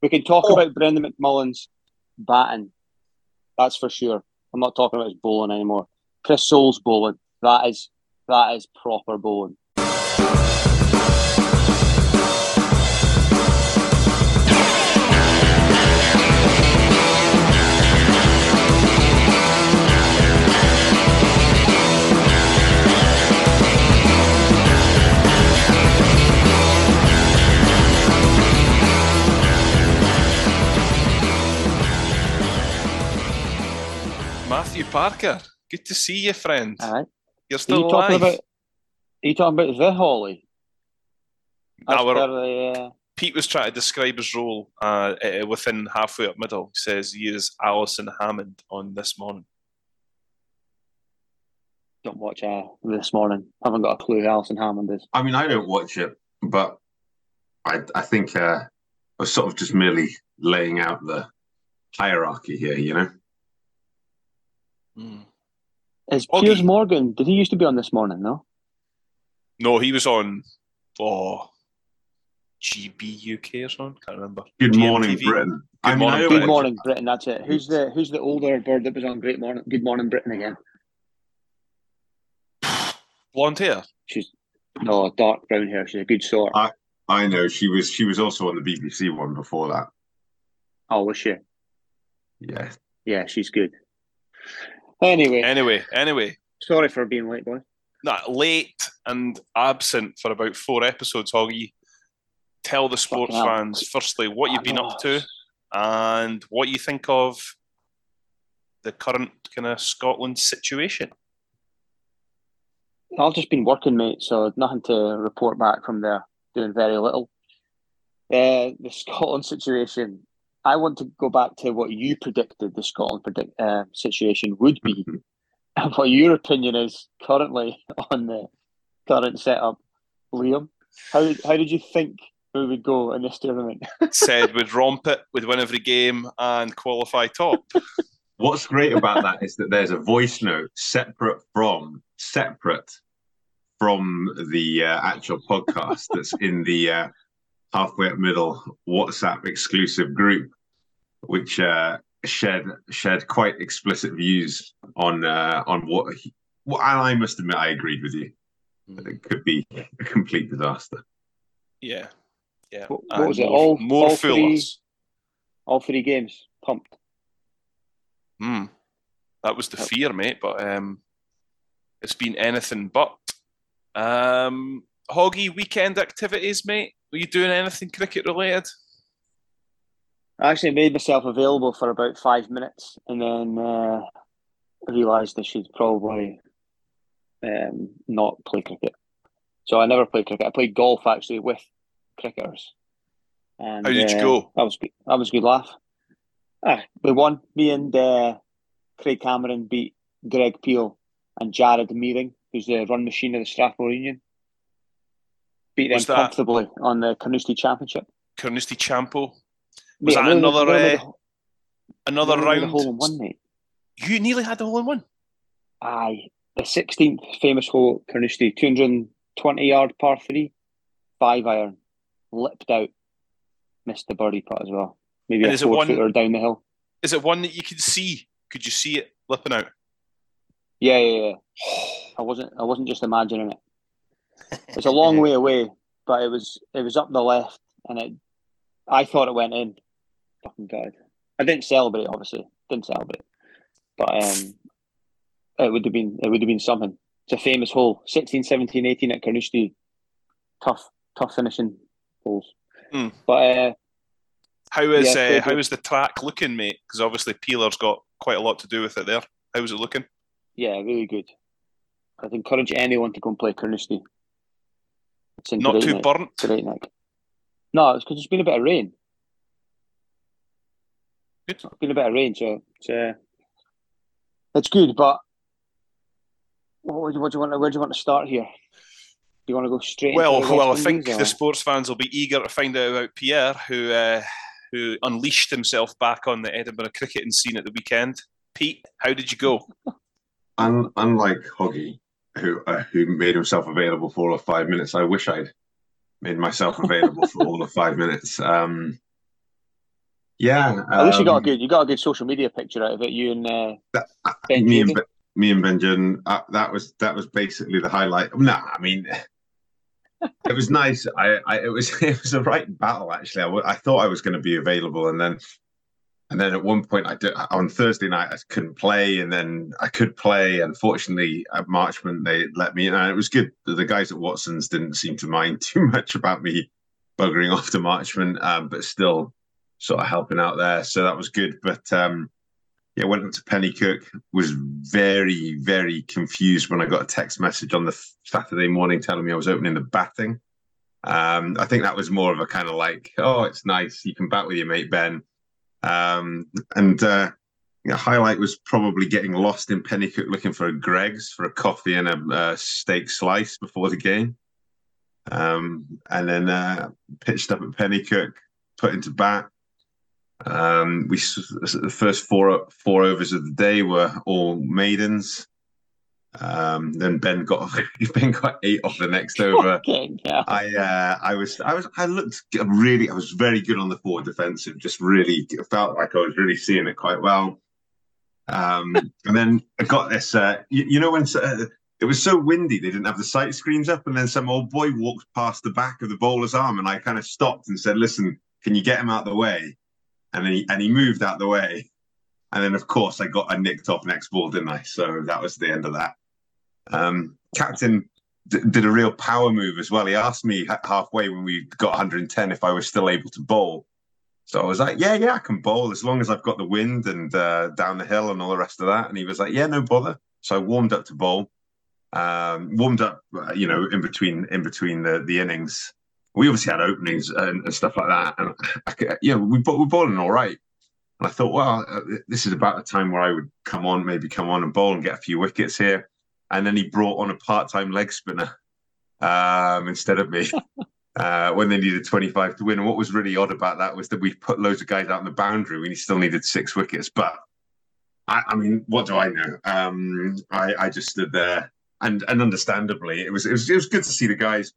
We can talk about Brendan McMullen's batting. That's for sure. I'm not talking about his bowling anymore. Chris Sole's bowling. That is proper bowling. Matthew Parker, good to see you, friend. All right. You're still alive. Are you talking about the Holly? Pete was trying to describe his role within halfway up middle. He says he is Alison Hammond on This Morning. Don't watch This Morning. I haven't got a clue who Alison Hammond is. I mean, I don't watch it, but I think I was sort of just merely laying out the hierarchy here, you know? Mm. Is Piers Morgan, did he used to be on This Morning, no? No, he was on GB UK or something, can't remember. Good Morning Britain. Good Morning Britain, that's it. Who's the older bird that was on Good Morning Britain again? Blonde hair? No, dark brown hair. She's a good sort. I know, she was also on the BBC one before that. Oh, was she? Yeah. Yeah, she's good. Anyway. Sorry for being late, boy. No, late and absent for about 4 episodes, Hoggy. Tell the sports fans, firstly, what you've been up to and what you think of the current kind of Scotland situation. I've just been working, mate, so nothing to report back from there. Doing very little. The Scotland situation... I want to go back to what you predicted the Scotland situation would be and what your opinion is currently on the current setup. Liam, how did you think we would go in this tournament? Said we'd romp it, we'd win every game and qualify top. What's great about that is that there's a voice note separate from the actual podcast that's in the... Halfway Up Middle WhatsApp exclusive group, which shared quite explicit views on what. And I must admit, I agreed with you. It could be a complete disaster. Yeah. What was it? All foolers. All 3 games pumped. That was the fear, mate. But it's been anything but. Hoggy, weekend activities, mate. Were you doing anything cricket related? I actually made myself available for about 5 minutes and then realised I should probably not play cricket. So I never played cricket. I played golf actually with cricketers. And, how did you go? That was a good laugh. We won. Me and Craig Cameron beat Greg Peel and Jared Mearing, who's the run machine of the Stratford Union. Beat them comfortably on the Carnoustie Championship. Carnoustie Champo. Was that another round? Hole-in-one, mate. You nearly had the hole-in-one? Aye. The 16th famous hole at Carnoustie, 220-yard par 3, 5-iron. Lipped out. Missed the birdie putt as well. Maybe and a 4-footer down the hill. Is it one that you could see? Could you see it lipping out? Yeah. I wasn't just imagining it. It's a long way away, but it was up the left, and I thought it went in. Fucking God. I didn't celebrate, obviously. But it would have been something. It's a famous hole. 16, 17, 18 at Carnoustie. Tough finishing holes. But how is the track looking, mate? Because obviously Peeler's got quite a lot to do with it there. How's it looking? Yeah, really good. I'd encourage anyone to go and play Carnoustie. Not too burnt? No, it's because there's been a bit of rain. Good. It's been a bit of rain, so it's good, but where do you want to start here? Do you want to go straight into the West Indies, I think, or? The sports fans will be eager to find out about Pierre, who unleashed himself back on the Edinburgh cricketing scene at the weekend. Pete, how did you go? Unlike Hoggy, who made himself available for all of 5 minutes, I wish I'd made myself available for all of 5 minutes. Yeah. At least you got a good social media picture out of it, you and Benjamin. Me and Benjamin. That was basically the highlight. No, I mean, it was nice. It was a right battle, actually. I thought I was going to be available, and then at one point on Thursday night I couldn't play, and then I could play. Unfortunately, at Marchmont they let me in, and it was good. The guys at Watson's didn't seem to mind too much about me buggering off to Marchmont, but still sort of helping out there. So that was good. But yeah, went up to Penicuik, was very, very confused when I got a text message on the Saturday morning telling me I was opening the batting. I think that was more of a kind of like, oh, it's nice, you can bat with your mate Ben. And highlight was probably getting lost in Penicuik looking for a Greggs for a coffee and a steak slice before the game. And then pitched up at Penicuik, put into bat. The first four overs of the day were all maidens. Then Ben got 8 off the next over. Okay, yeah. I was very good on the forward defensive. Just really felt like I was really seeing it quite well. And then I got this. When it was so windy, they didn't have the sight screens up. And then some old boy walked past the back of the bowler's arm, and I kind of stopped and said, "Listen, can you get him out of the way?" And he moved out the way. And then, of course, I nicked off next ball, didn't I? So that was the end of that. Captain did a real power move as well. He asked me halfway when we got 110 if I was still able to bowl. So I was like, yeah, I can bowl as long as I've got the wind and down the hill and all the rest of that. And he was like, yeah, no bother. So I warmed up to bowl. In between the innings. We obviously had openings and stuff like that. And we were bowling all right. And I thought, this is about the time where I would come on and bowl and get a few wickets here. And then he brought on a part-time leg spinner instead of me when they needed 25 to win. And what was really odd about that was that we put loads of guys out on the boundary when he still needed 6 wickets. But, I mean, what do I know? I just stood there. And understandably, it was good to see the guys,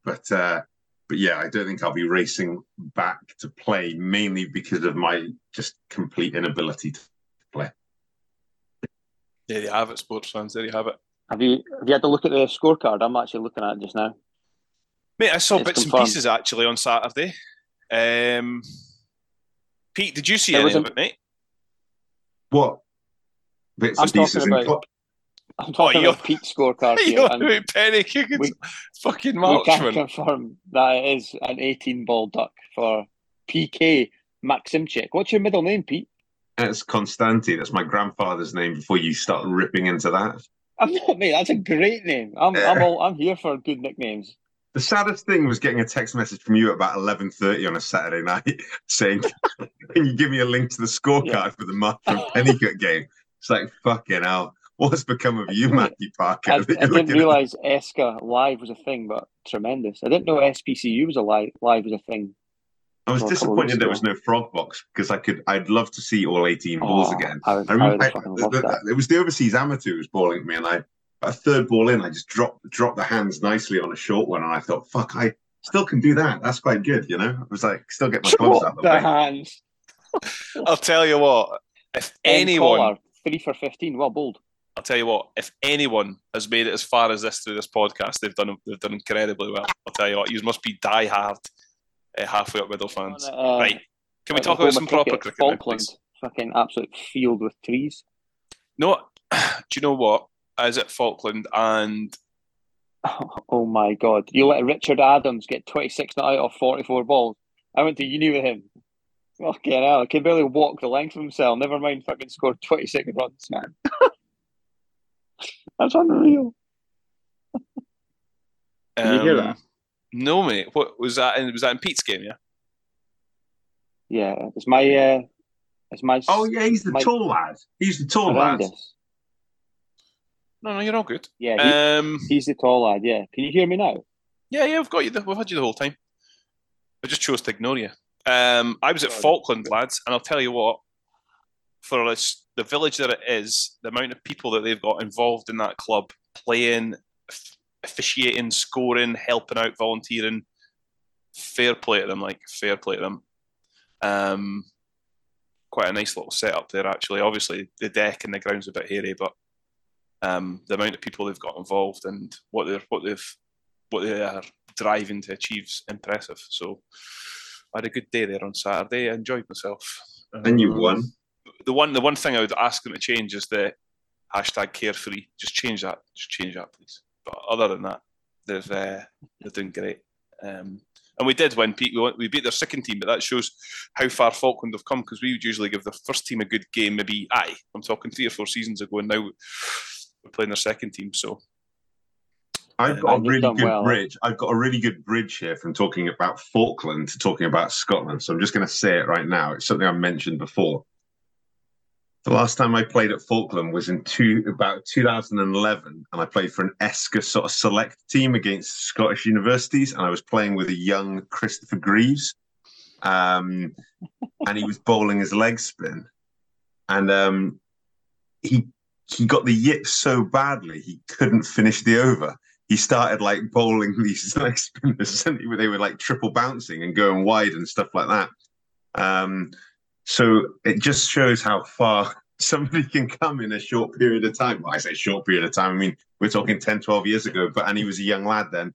but yeah, I don't think I'll be racing back to play, mainly because of my just complete inability to play. There you have it, sports fans. There you have it. Have you had a look at the scorecard? I'm actually looking at it just now. Mate, I saw bits and pieces actually on Saturday. Pete, did you see any of it, mate? What? Bits and pieces in club? I'm talking about Peak scorecard here. Penicuik, fucking Marchman. We can confirm that it is an 18-ball duck for PK Maximczyk. What's your middle name, Pete? It's Constanti. That's my grandfather's name. Before you start ripping into that, I'm not, mate. That's a great name. I'm here for good nicknames. The saddest thing was getting a text message from you at about 11:30 on a Saturday night saying, "Can you give me a link to the scorecard for the Marchman Penicuik game?" It's like, fucking hell. What's become of you, Matthew Parker? I didn't realise ESCA live was a thing, but tremendous. I didn't know SPCU was live was a thing. I was disappointed there was no Frog Box, because I'd love to see all 18 balls again. I remember, it was the overseas amateur who was bowling at me, and a third ball in, I just dropped the hands nicely on a short one, and I thought, fuck, I still can do that. That's quite good, you know? I was like, still get my gloves out of the way. Hands. I'll tell you what, if anyone... Collar, 3 for 15, well bowled. I'll tell you what, if anyone has made it as far as this through this podcast, they've done incredibly well. I'll tell you what, you must be diehard halfway up middle fans. Right. Can we talk about some proper cricket? Falkland, fucking absolute field with trees. No, do you know what? I was at Falkland and... Oh my God. You let Richard Adams get 26 not out of 44 balls. I went to uni with him. Fucking hell, I can barely walk the length of himself. Never mind fucking scored 26 runs, man. That's unreal. Did you hear that? No, mate. What was that? Was that in Pete's game? Yeah. Yeah, it's my. Oh yeah, he's the tall lad. He's the tall lad. No, you're all good. Yeah, he's the tall lad. Yeah, can you hear me now? Yeah, I've got you. We've had you the whole time. I just chose to ignore you. I was at Falkland, lads, and I'll tell you what. For us, the village that it is, the amount of people that they've got involved in that club, playing, officiating, scoring, helping out, volunteering, fair play to them. quite a nice little setup there, actually. Obviously, the deck and the ground's a bit hairy, but the amount of people they've got involved and what they are driving to achieve is impressive. So I had a good day there on Saturday. I enjoyed myself. And you won. The one thing I would ask them to change is the hashtag carefree. Just change that, please. But other than that, they're doing great. And we did win, Pete. We beat their second team, but that shows how far Falkland have come, because we would usually give their first team a good game, maybe, I'm talking 3 or 4 seasons ago, and now we're playing their second team. So I've got a really good bridge. I've got a really good bridge here from talking about Falkland to talking about Scotland. So I'm just going to say it right now. It's something I mentioned before. The last time I played at Falkland was in about 2011, and I played for an ESCA sort of select team against Scottish universities, and I was playing with a young Christopher Greaves, and he was bowling his leg spin, and he got the yips so badly he couldn't finish the over. He started like bowling these leg spinners, and they were like triple bouncing and going wide and stuff like that. So it just shows how far somebody can come in a short period of time. Well, I say short period of time, I mean, we're talking 10, 12 years ago, and he was a young lad then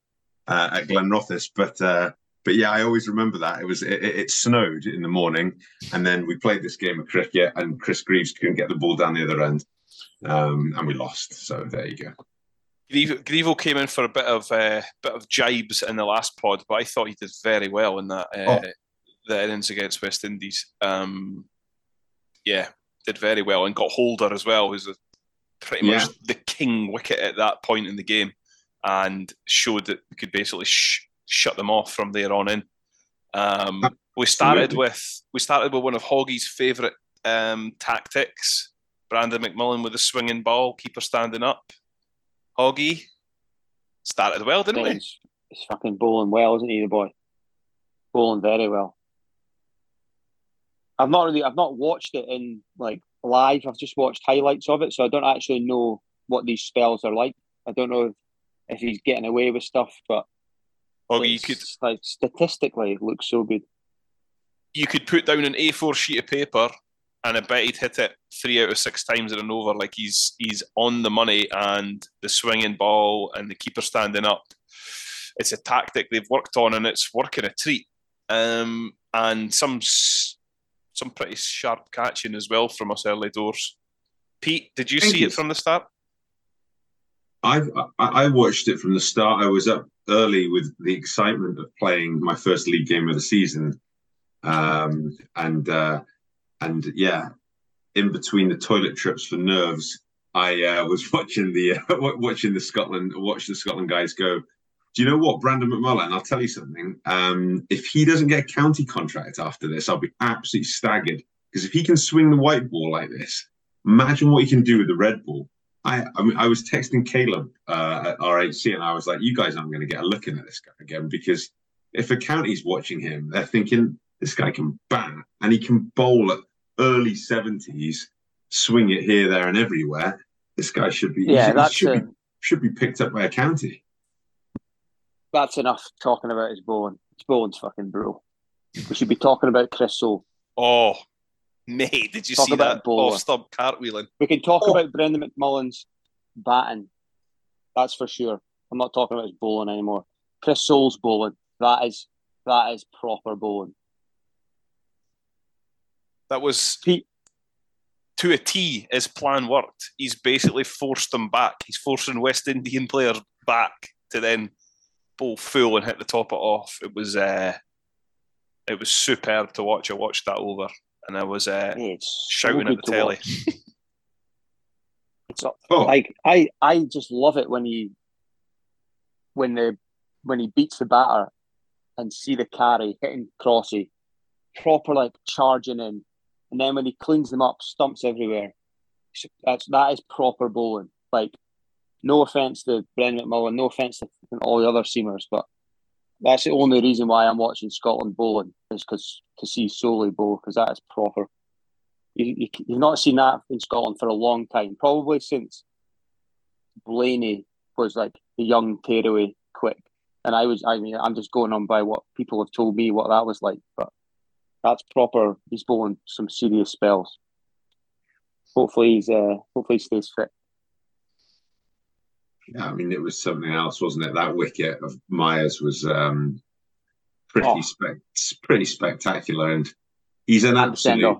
at Glenrothes. But yeah, I always remember that. It snowed in the morning, and then we played this game of cricket, and Chris Greaves couldn't get the ball down the other end, and we lost. So there you go. Grievo came in for a bit of jibes in the last pod, but I thought he did very well in that. The innings against West Indies, did very well, and got Holder as well, who's pretty much the king wicket at that point in the game, and showed that we could basically shut them off from there on in. We started with one of Hoggy's favourite tactics, Brandon McMullen with a swinging ball, keeper standing up. Hoggy started well, didn't he? He's fucking bowling well, isn't he, the boy? Bowling very well. I've not watched it in like live. I've just watched highlights of it, so I don't actually know what these spells are like. I don't know if he's getting away with stuff, but statistically, it looks so good. You could put down an A4 sheet of paper, and I bet he'd hit it 3 out of 6 times in an over. Like he's on the money, and the swinging ball, and the keeper standing up. It's a tactic they've worked on, and it's working a treat. And some pretty sharp catching as well from us early doors. Pete, did you see it from the start? I watched it from the start. I was up early with the excitement of playing my first league game of the season, and in between the toilet trips for nerves, I was watching the Scotland guys go. Do you know what, Brandon McMullen? I'll tell you something. If he doesn't get a county contract after this, I'll be absolutely staggered. Because if he can swing the white ball like this, imagine what he can do with the red ball. I was texting Caleb at RHC, and I was like, "You guys aren't going to get a look in at this guy again, because if a county's watching him, they're thinking this guy can bat, and he can bowl at early 70s, swing it here, there, and everywhere. This guy should be should be picked up by a county." That's enough talking about his bowling. His bowling's fucking brutal. We should be talking about Chris Sole. Oh, mate, did you see that off-stump cartwheeling? We can talk about Brendan McMullen's batting. That's for sure. I'm not talking about his bowling anymore. Chris Sole's bowling. That is proper bowling. That was... Pete. To a T, his plan worked. He's basically forced them back. He's forcing West Indian players back to then... full and hit the top it off. It was superb to watch. I watched that over, and I was shouting at the telly. I just love it when he beats the batter and see the carry hitting crossy, proper like charging in, and then when he cleans them up, stumps everywhere. That is proper bowling. Like. No offence to Brendan McMullen, no offence to all the other seamers, but that's the only reason why I'm watching Scotland bowling, is because to see Sole bowl, because that is proper. You've not seen that in Scotland for a long time, probably since Blaney was like the young tearaway quick. And I'm just going on by what people have told me what that was like, but that's proper. He's bowling some serious spells. Hopefully he stays fit. Yeah, I mean, it was something else, wasn't it? That wicket of Myers was pretty spectacular, and he's an absolute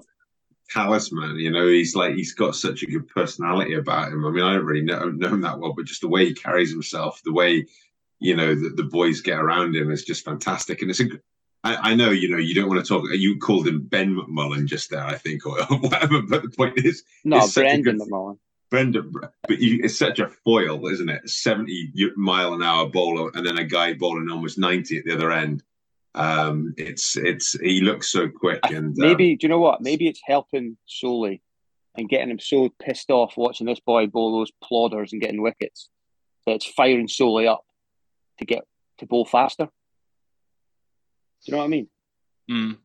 talisman. You know, he's got such a good personality about him. I mean, I don't really know him that well, but just the way he carries himself, the way the boys get around him is just fantastic. And it's I know, you don't want to talk. You called him Ben McMullen just there, I think, or whatever. But the point is, Brandon McMullen. Brendan, but it's such a foil, isn't it? 70-mile-an-hour bowler, and then a guy bowling almost 90 at the other end. He looks so quick, and maybe do you know what? Maybe it's helping Sole and getting him so pissed off watching this boy bowl those plodders and getting wickets that it's firing Sole up to get to bowl faster. Do you know what I mean? Mm.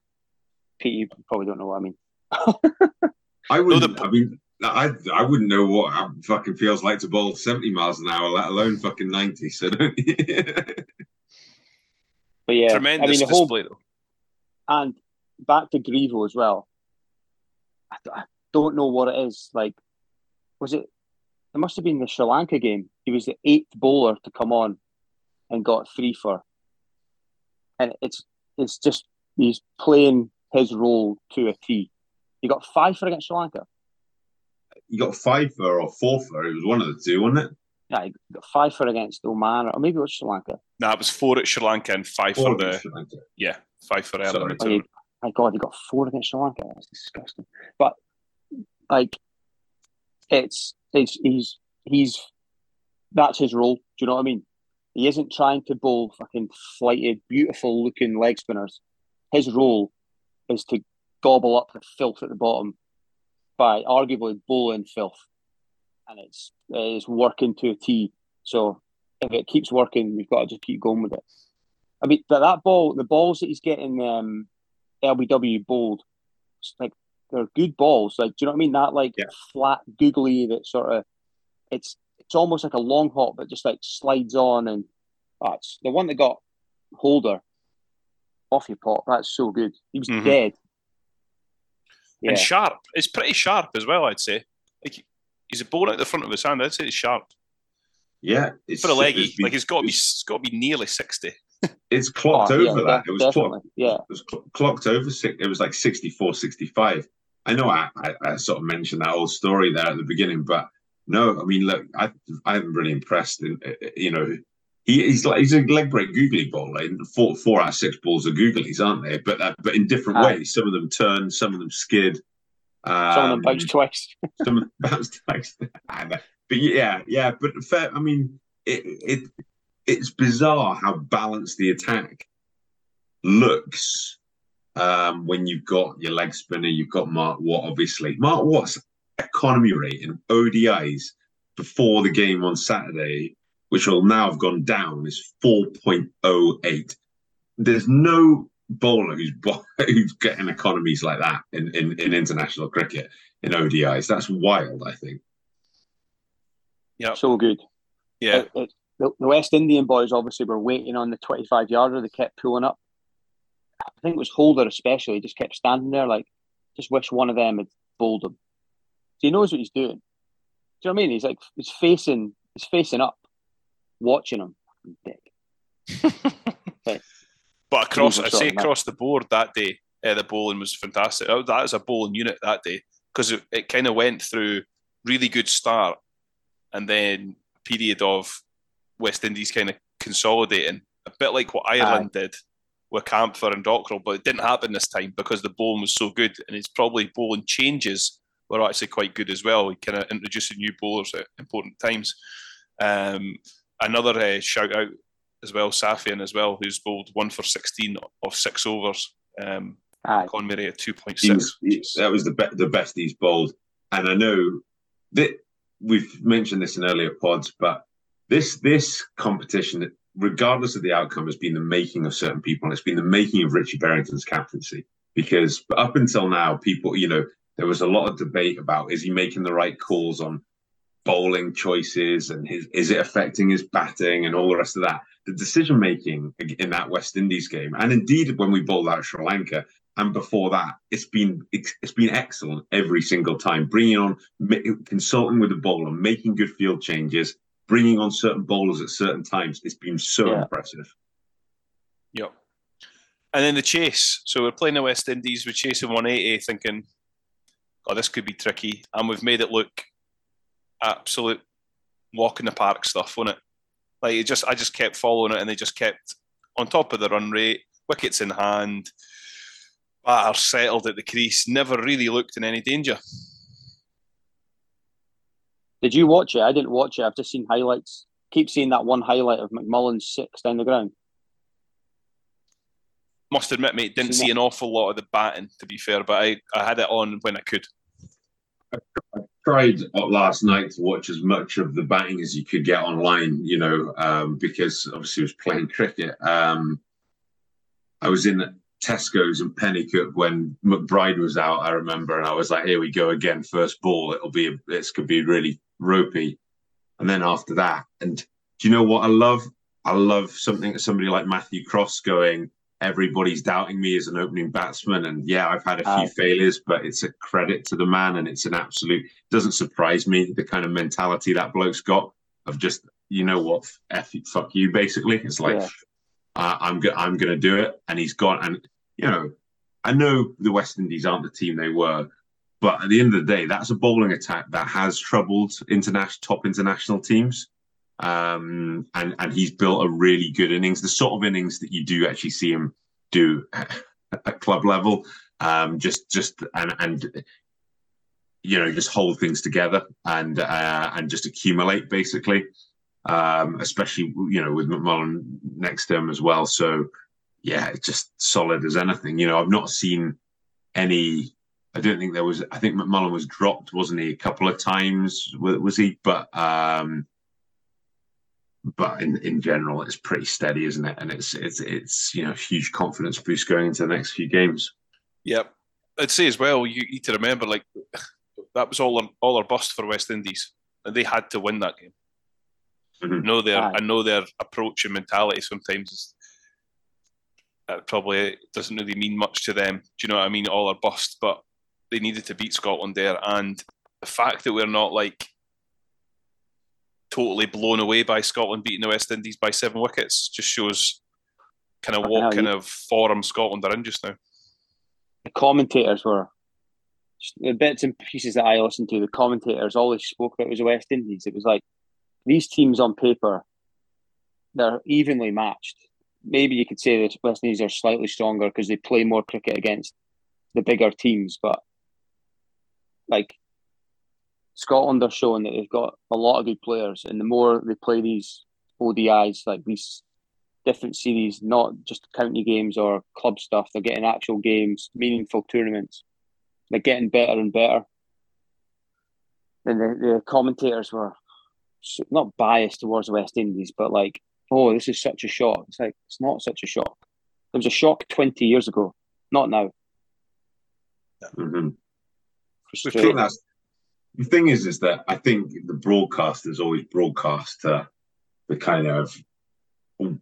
Pete, you probably don't know what I mean. I wouldn't know what it fucking feels like to bowl 70 miles an hour, let alone fucking 90. So don't you? But yeah, tremendous display though. And back to Greaves as well. I don't know what it is. Like, was it? It must have been the Sri Lanka game. He was the 8th bowler to come on, and got 3 for. And it's just he's playing his role to a T. He got 5 for against Sri Lanka. You got 5 for or 4 for. It was one of the two, wasn't it? Yeah, you got 5 for against Oman, or maybe it was Sri Lanka. No, it was 4 at Sri Lanka and 5 for the... Sri Lanka. Yeah, 5 for Ireland. My God, you got 4 against Sri Lanka. That's disgusting. But, like, he's that's his role. Do you know what I mean? He isn't trying to bowl fucking flighted, beautiful-looking leg spinners. His role is to gobble up the filth at the bottom by arguably bowling filth, and it's working to a T. So if it keeps working, you've got to just keep going with it. I mean, but that ball, the balls that he's getting LBW bowled, like they're good balls. Like, do you know what I mean? That flat, googly, that sort of it's almost like a long hop, but just like slides on, and that's the one that got Holder off your pot. That's so good. He was dead. Yeah. And sharp. It's pretty sharp as well, I'd say. Like, he's a bowler at the front of his hand. I'd say it's sharp. Yeah. It's for a leggy. It's been, it's got to be nearly 60. It's clocked over that. It was clocked over. It was like 64, 65. I know I sort of mentioned that old story there at the beginning, but no, I mean, look, I'm really impressed. He's a leg break googly bowler. Like, 4 out of 6 balls are googlies, aren't they? But in different ways. Some of them turn, some of them skid. Some of them bounce twice. Some of them bounce twice. But yeah. But fair. I mean, it's bizarre how balanced the attack looks when you've got your leg spinner, you've got Mark Watt, obviously. Mark Watt's economy rate in ODIs before the game on Saturday, which will now have gone down, is 4.08. There's no bowler who's getting economies like that in international cricket, in ODIs. That's wild, I think. Yeah. So good. Yeah. The West Indian boys obviously were waiting on the 25-yarder. They kept pulling up. I think it was Holder especially. He just kept standing there like, just wish one of them had bowled him. So he knows what he's doing. Do you know what I mean? He's like, he's facing up, watching him, dick. But across the board that day, the bowling was fantastic. That was a bowling unit that day, because it kind of went through really good start and then period of West Indies kind of consolidating, a bit like what Ireland did with Camphor and Dockrell, but it didn't happen this time because the bowling was so good, and it's probably bowling changes were actually quite good as well, kind of introducing new bowlers at important times. Another shout out as well, Safian as well, who's bowled 1 for 16 of 6 overs. Economy rate at 2.6. That was the best he's bowled. And I know that we've mentioned this in earlier pods, but this competition, regardless of the outcome, has been the making of certain people, and it's been the making of Richie Berrington's captaincy. Because up until now, people, there was a lot of debate about, is he making the right calls on bowling choices, and is it affecting his batting and all the rest of that. The decision making in that West Indies game, and indeed when we bowled out Sri Lanka, and before that, it's been excellent every single time. Bringing on, consulting with the bowler, making good field changes, bringing on certain bowlers at certain times. It's been so impressive. Yep. And then the chase. So we're playing the West Indies. We're chasing 180, thinking, oh, this could be tricky. And we've made it look absolute walk in the park stuff, wasn't it? Like, I just kept following it, and they just kept on top of the run rate, wickets in hand, batter settled at the crease, never really looked in any danger. Did you watch it? I didn't watch it. I've just seen highlights. Keep seeing that one highlight of McMullen's six down the ground. Must admit, mate, didn't see an awful lot of the batting, to be fair, but I had it on when I could. I tried last night to watch as much of the batting as you could get online, you know, because obviously I was playing cricket. I was in Tesco's in Penicuik when McBride was out, I remember, and I was like, here we go again, first ball, this could be really ropey. And then after that, and do you know what I love? I love something that somebody like Matthew Cross going, everybody's doubting me as an opening batsman, and I've had a few failures, but it's a credit to the man, and it's an absolute, doesn't surprise me, the kind of mentality that bloke's got of just, you know what, fuck you, basically. It's like, I'm going to do it, and he's gone. And, you know, I know the West Indies aren't the team they were, but at the end of the day, that's a bowling attack that has troubled top international teams. And he's built a really good innings, the sort of innings that you do actually see him do at club level, and you know, just hold things together and just accumulate, basically. Especially, you know, with McMullen next to him as well. So yeah, it's just solid as anything. You know, I've not seen any. I think McMullen was dropped, wasn't he, a couple of times? Was he? But in general, it's pretty steady, isn't it? And it's you know, huge confidence boost going into the next few games. Yep, I'd say as well. You need to remember, like, that was all or bust for West Indies, and they had to win that game. Mm-hmm. I know their approach and mentality sometimes probably doesn't really mean much to them. Do you know what I mean? All or bust, but they needed to beat Scotland there, and the fact that we're not like totally blown away by Scotland beating the West Indies by 7 wickets just shows kind of what kind of form Scotland are in just now. The commentators were, the bits and pieces that I listened to, the commentators always spoke about was the West Indies. It was like, these teams on paper, they're evenly matched. Maybe you could say the West Indies are slightly stronger because they play more cricket against the bigger teams, but like, Scotland are showing that they've got a lot of good players, and the more they play these ODIs, like these different series, not just county games or club stuff, they're getting actual games, meaningful tournaments. They're getting better and better. And the commentators were not biased towards the West Indies, but like, oh, this is such a shock. It's like, it's not such a shock. It was a shock 20 years ago, not now. Mm-hmm. The thing is that I think the broadcasters always broadcast the kind of,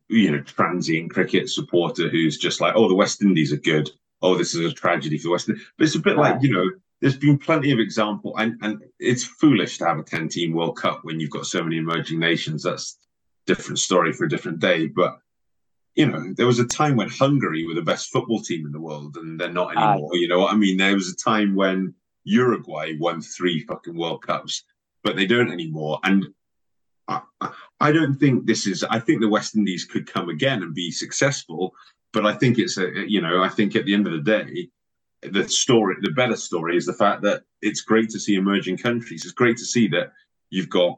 you know, transient cricket supporter who's just like, oh, the West Indies are good. Oh, this is a tragedy for the West Indies. But it's a bit like, you know, there's been plenty of example, and it's foolish to have a 10-team World Cup when you've got so many emerging nations. That's a different story for a different day. But, you know, there was a time when Hungary were the best football team in the world, and they're not anymore. You know what I mean? There was a time when Uruguay won 3 fucking World Cups, but they don't anymore. And I don't think this is, I think the West Indies could come again and be successful, but I think it's I think at the end of the day, the better story is the fact that it's great to see emerging countries. It's great to see that you've got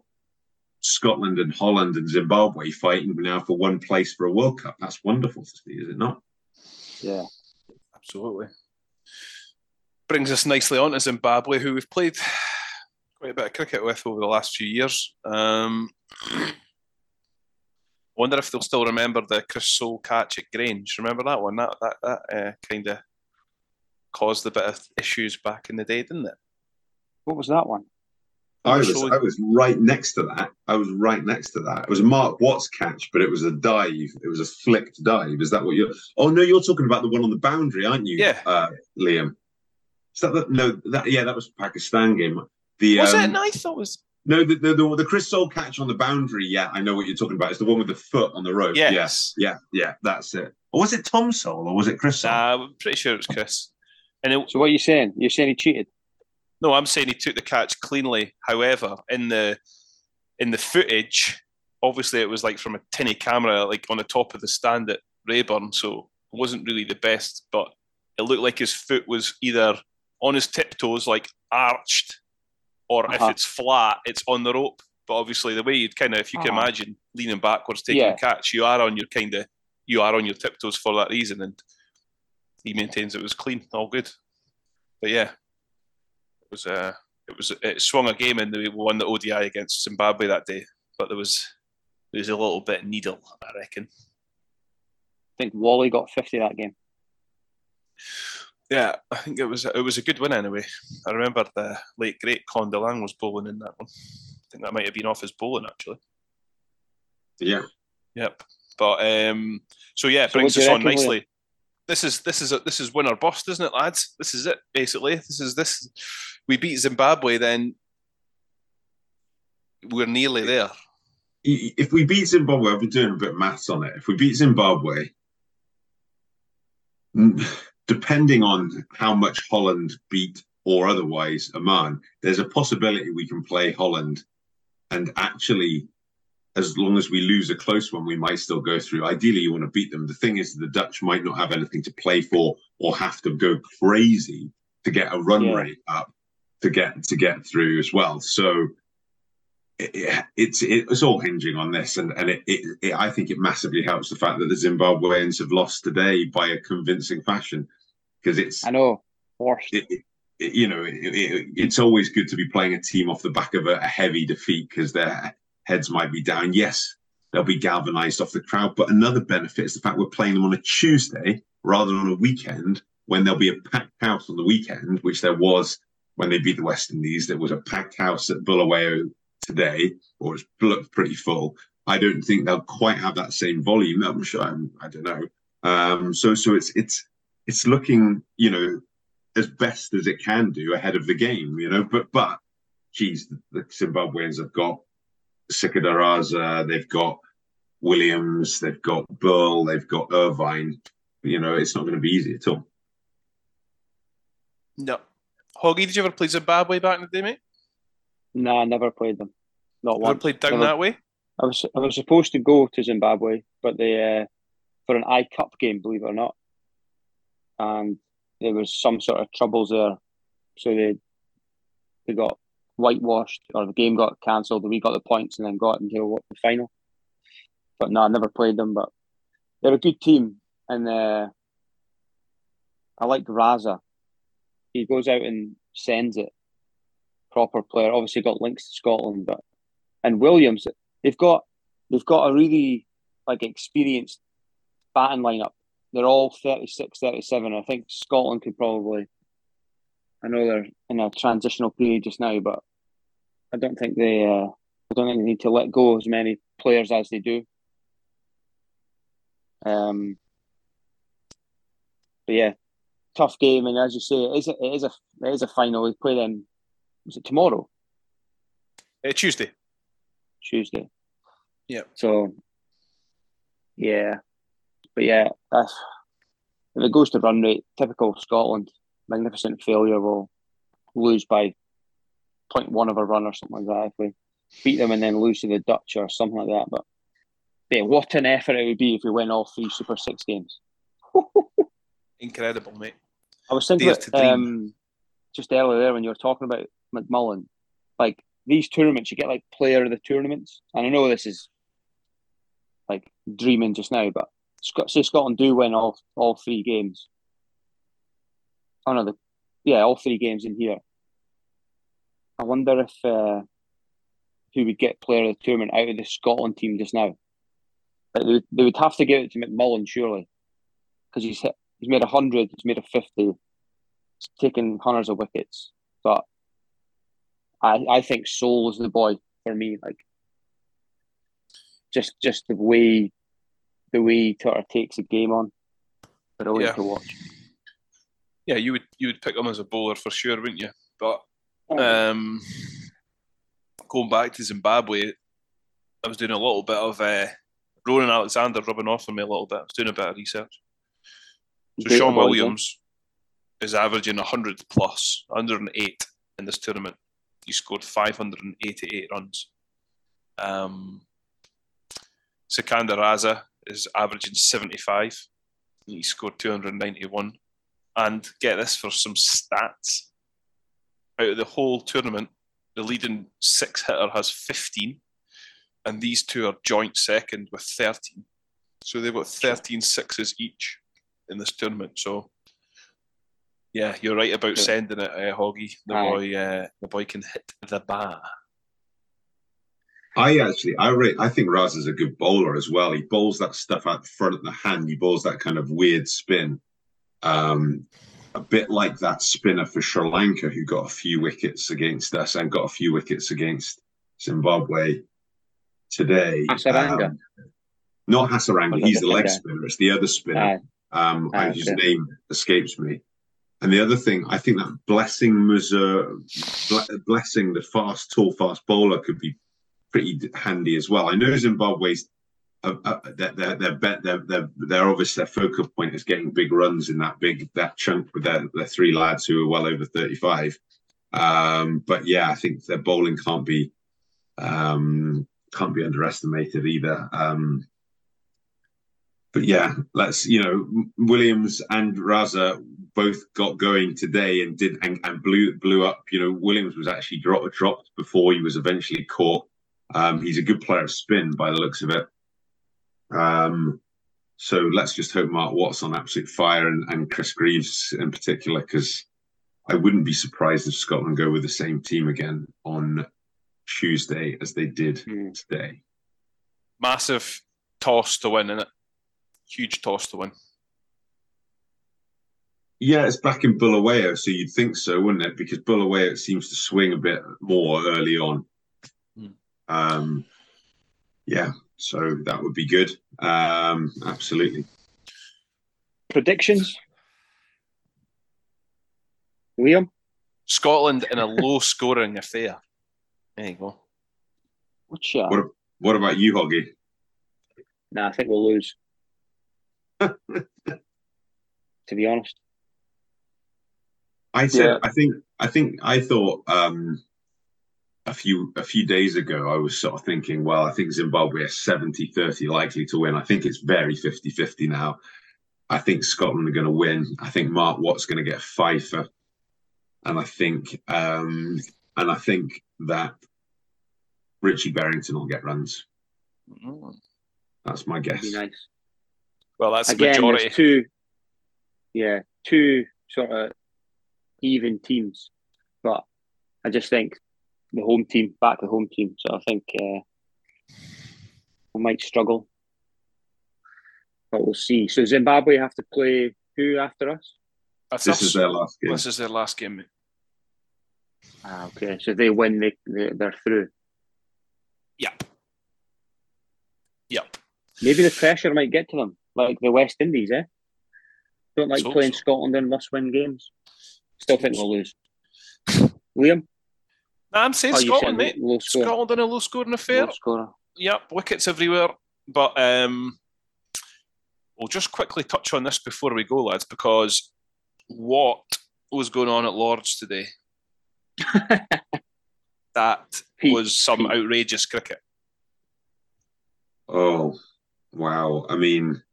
Scotland and Holland and Zimbabwe fighting now for one place for a World Cup. That's wonderful to see, is it not? Yeah, absolutely. Brings us nicely on to Zimbabwe, who we've played quite a bit of cricket with over the last few years. I wonder if they'll still remember the Chris Sole catch at Grange. Remember that one? That kind of caused a bit of issues back in the day, didn't it? What was that one? I was right next to that. It was Mark Watt's catch, but it was a dive. It was a flicked dive. Is that what you're... Oh, no, you're talking about the one on the boundary, aren't you, yeah. Liam? Is that the... No, that, yeah, that was the Pakistan game. Was that nice? That was... No, the Chris Sole catch on the boundary, yeah, I know what you're talking about. It's the one with the foot on the rope. Yes. Yeah, that's it. Or was it Tom Sole or was it Chris Sole? I'm pretty sure it was Chris. And so what are you saying? You're saying he cheated? No, I'm saying he took the catch cleanly. However, in the footage, obviously it was like from a tinny camera, like on the top of the stand at Rayburn, so it wasn't really the best, but it looked like his foot was either on his tiptoes, like arched, or if it's flat, it's on the rope. But obviously the way you'd kind of, if you can imagine leaning backwards, taking a catch, you are on your tiptoes for that reason. And he maintains it was clean, all good. But yeah. It swung a game, and we won the ODI against Zimbabwe that day. But there was a little bit of needle, I reckon. I think Wally got 50 that game. Yeah, I think it was a good win anyway. I remember the late great Condelang was bowling in that one. I think that might have been off his bowling actually. Yeah. Yep. But so brings us on nicely. This is win or bust, isn't it, lads? This is it, basically. This is we beat Zimbabwe, then we're nearly there. If we beat Zimbabwe, I've been doing a bit of maths on it. If we beat Zimbabwe, depending on how much Holland beat or otherwise Oman, there's a possibility we can play Holland, and actually, as long as we lose a close one, we might still go through. Ideally, you want to beat them. The thing is, the Dutch might not have anything to play for or have to go crazy to get a run rate up to get through as well. So it's all hinging on this. And I think it massively helps the fact that the Zimbabweans have lost today by a convincing fashion. Because it's... I know. Worst. It's always good to be playing a team off the back of a heavy defeat because they're... Heads might be down. Yes, they'll be galvanised off the crowd. But another benefit is the fact we're playing them on a Tuesday rather than on a weekend when there'll be a packed house on the weekend, which there was when they beat the West Indies. There was a packed house at Bulawayo today, or it's looked pretty full. I don't think they'll quite have that same volume. I'm sure. I don't know. So it's looking, as best as it can do ahead of the game, But geez, the Zimbabweans have got Sikandar Raza, they've got Williams, they've got Burl, they've got Irvine. It's not going to be easy at all. No. Hoggy, did you ever play Zimbabwe back in the day, mate? No, I never played them. Not one. Ever played down that way? I was supposed to go to Zimbabwe, but they for an I-Cup game, believe it or not. And there was some sort of troubles there. So they got whitewashed, or the game got cancelled, and we got the points and then got into the final. But no, I never played them, but they're a good team, and I like Raza. He goes out and sends it. Proper player. Obviously got links to Scotland, and Williams, they've got a really experienced batting lineup. They're all 36, 37. I think Scotland could probably... I know they're in a transitional period just now, but I don't think they need to let go as many players as they do. But yeah, tough game, and as you say, it is a final. We play them. Is it tomorrow? Tuesday. Yeah. So yeah, but yeah, if it goes to run rate, typical Scotland. Magnificent failure. Will lose by 0.1 of a run or something like that if we beat them and then lose to the Dutch or something like that. But yeah, what an effort it would be if we win all three Super Six games. Incredible, mate. I was thinking just earlier there when you were talking about McMullen, these tournaments, you get player of the tournaments. And I know this is dreaming just now, but say Scotland do win all three games. All three games in here. I wonder if who would get player of the tournament out of the Scotland team just now. They would have to give it to McMullen, surely, because he's made 100, he's made 50, he's taken hundreds of wickets. But I think Sole was the boy for me. Like, just the way he sort of takes the game on, but always to watch. Yeah, you would pick him as a bowler for sure, wouldn't you? But going back to Zimbabwe, I was doing a little bit of Ronan Alexander rubbing off on me a little bit. I was doing a bit of research. So Sean Williams is averaging 100 plus, 108 in this tournament. He scored 588 runs. Sikandar Raza is averaging 75. He scored 291. And get this for some stats. Out of the whole tournament, the leading six-hitter has 15, and these two are joint second with 13. So they've got 13 sixes each in this tournament. So, yeah, you're right about sending it, Hoggy. The boy can hit the bar. I think Raz is a good bowler as well. He bowls that stuff out the front of the hand. He bowls that kind of weird spin. A bit like that spinner for Sri Lanka who got a few wickets against us and got a few wickets against Zimbabwe today. Hasaranga. Not Hasaranga. He's the leg spinner. It's the other spinner. His name escapes me. And the other thing, I think that Blessing, the tall, fast bowler could be pretty handy as well. I know Zimbabwe's they're obviously their focal point is getting big runs in that chunk with their three lads who are well over 35. But yeah, I think their bowling can't be underestimated either. But yeah, Williams and Raza both got going today and blew up. You know, Williams was actually dropped before he was eventually caught. He's a good player of spin by the looks of it. So let's just hope Mark Watt's on absolute fire and Chris Greaves in particular, because I wouldn't be surprised if Scotland go with the same team again on Tuesday as they did today. Massive toss to win, innit? Huge toss to win. Yeah, it's back in Bulawayo, so you'd think so, wouldn't it? Because Bulawayo seems to swing a bit more early on. So that would be good. Absolutely. Predictions? Liam? Scotland in a low-scoring affair. There you go. What about you, Hoggy? Nah, I think we'll lose. To be honest. I thought a few days ago, I was sort of thinking, well, I think Zimbabwe are 70-30 likely to win. I think it's very 50-50 now. I think Scotland are going to win. I think Mark Watt's going to get a fifer, and I think that Richie Berrington will get runs. That's my guess. Nice. Well, that's again, the majority. Two sort of even teams, but I just think. The home team. So I think we might struggle, but we'll see. So Zimbabwe have to play who after us? This is their last game. This is their last game. Ah, okay. So if they win, they're through. Yep. Maybe the pressure might get to them, like the West Indies, eh? Don't like playing Scotland in must-win games. Still think we'll lose. Liam. I'm saying Scotland, mate. Scotland in a low-scoring affair. Yep, wickets everywhere. But we'll just quickly touch on this before we go, lads, because what was going on at Lord's today? That was some outrageous cricket. Oh, wow. I mean,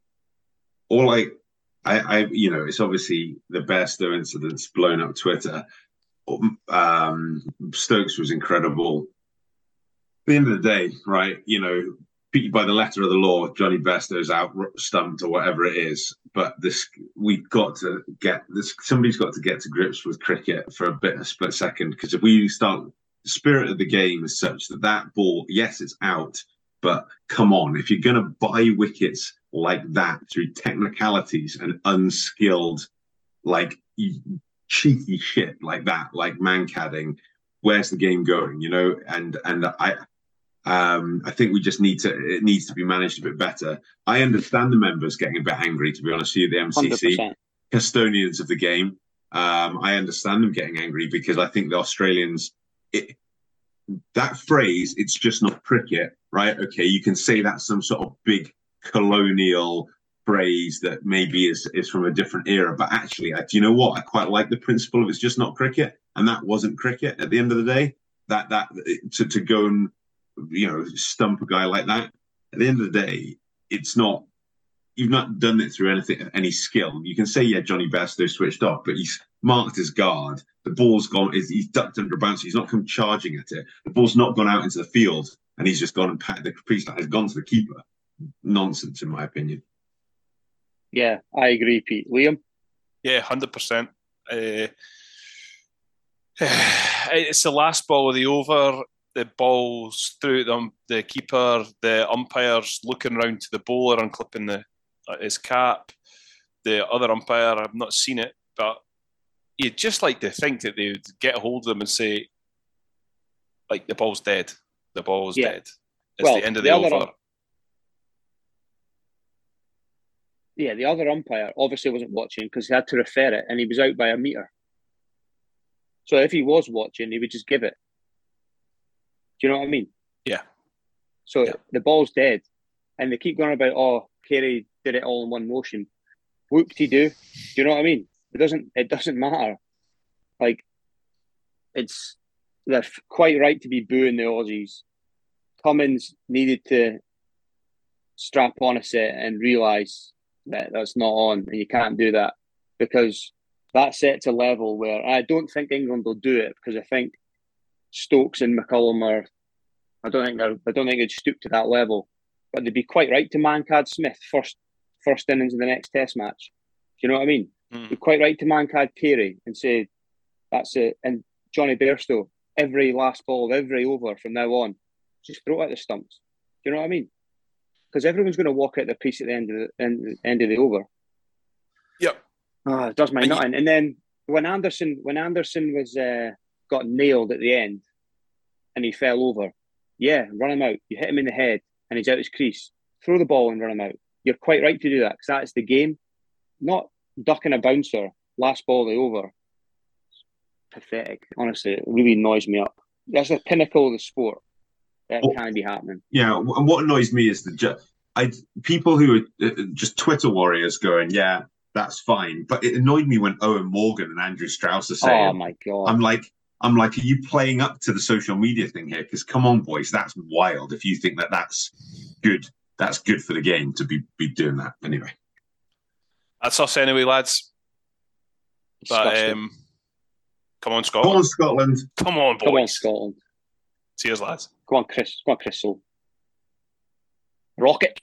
it's obviously the Bairstow incident's blown up Twitter. Stokes was incredible. At the end of the day, right? You know, by the letter of the law, Johnny Bairstow's out stumped or whatever it is. But this, we've got to get this. Somebody's got to get to grips with cricket for a split second. Because if we start, the spirit of the game is such that ball, yes, it's out. But come on, if you're going to buy wickets like that through technicalities and unskilled, cheeky shit like that, like man-cadding, where's the game going, you know? And I think we just need to, it needs to be managed a bit better. I understand the members getting a bit angry, to be honest with you, the MCC, 100%. Custodians of the game. I understand them getting angry because I think the Australians, that phrase, it's just not cricket, right? Okay, you can say that's some sort of big colonial phrase that maybe is from a different era, but actually, do you know what? I quite like the principle of it's just not cricket, and that wasn't cricket at the end of the day. That to go and, you know, stump a guy like that, at the end of the day, it's not, you've not done it through anything, any skill. You can say, yeah, Johnny Bairstow switched off, but he's marked his guard. The ball's gone, he's ducked under a bouncer. He's not come charging at it. The ball's not gone out into the field, and he's just gone and patted the crease that has gone to the keeper. Nonsense, in my opinion. Yeah, I agree, Pete. Liam? Yeah, 100%. It's the last ball of the over. The ball's through the keeper, the umpire's looking round to the bowler, unclipping his cap. The other umpire, I've not seen it, but you'd just like to think that they would get a hold of them and say, like, the ball's dead. The ball's dead. It's the end of the over. Yeah, the other umpire obviously wasn't watching because he had to refer it and he was out by a metre. So if he was watching, he would just give it. Do you know what I mean? Yeah. So the ball's dead and they keep going about, oh, Carey did it all in one motion. Whoop-de-doo. Do you know what I mean? It doesn't matter. Like, they're quite right to be booing the Aussies. Cummins needed to strap on a set and realise that's not on, and you can't do that, because that sets a level where I don't think England will do it, because I think Stokes and McCullum I don't think they'd stoop to that level, but they'd be quite right to Mankad Smith first innings of the next Test match. Do you know what I mean? Mm. They'd quite right to Mankad Carey and say that's it, and Johnny Bairstow every last ball of every over from now on, just throw it at the stumps. Do you know what I mean? Because everyone's going to walk out their piece at the end of the over. Yep. Ah, it does my nothing. And then when Anderson was got nailed at the end, and he fell over, run him out. You hit him in the head, and he's out his crease. Throw the ball and run him out. You're quite right to do that because that's the game. Not ducking a bouncer last ball of the over. Pathetic. Honestly, it really annoys me up. That's the pinnacle of the sport. That can be happening. Yeah, and what annoys me is people who are just Twitter warriors going, yeah, that's fine. But it annoyed me when Owen Morgan and Andrew Strauss are saying, oh my God. I'm like, are you playing up to the social media thing here? Because come on, boys, that's wild. If you think that's good for the game to be doing that. Anyway, that's us anyway, lads. But come on, Scotland. Come on, Scotland. Come on, boys. Come on, Scotland. Cheers, lads. Come on, Chris Sole. Rocket.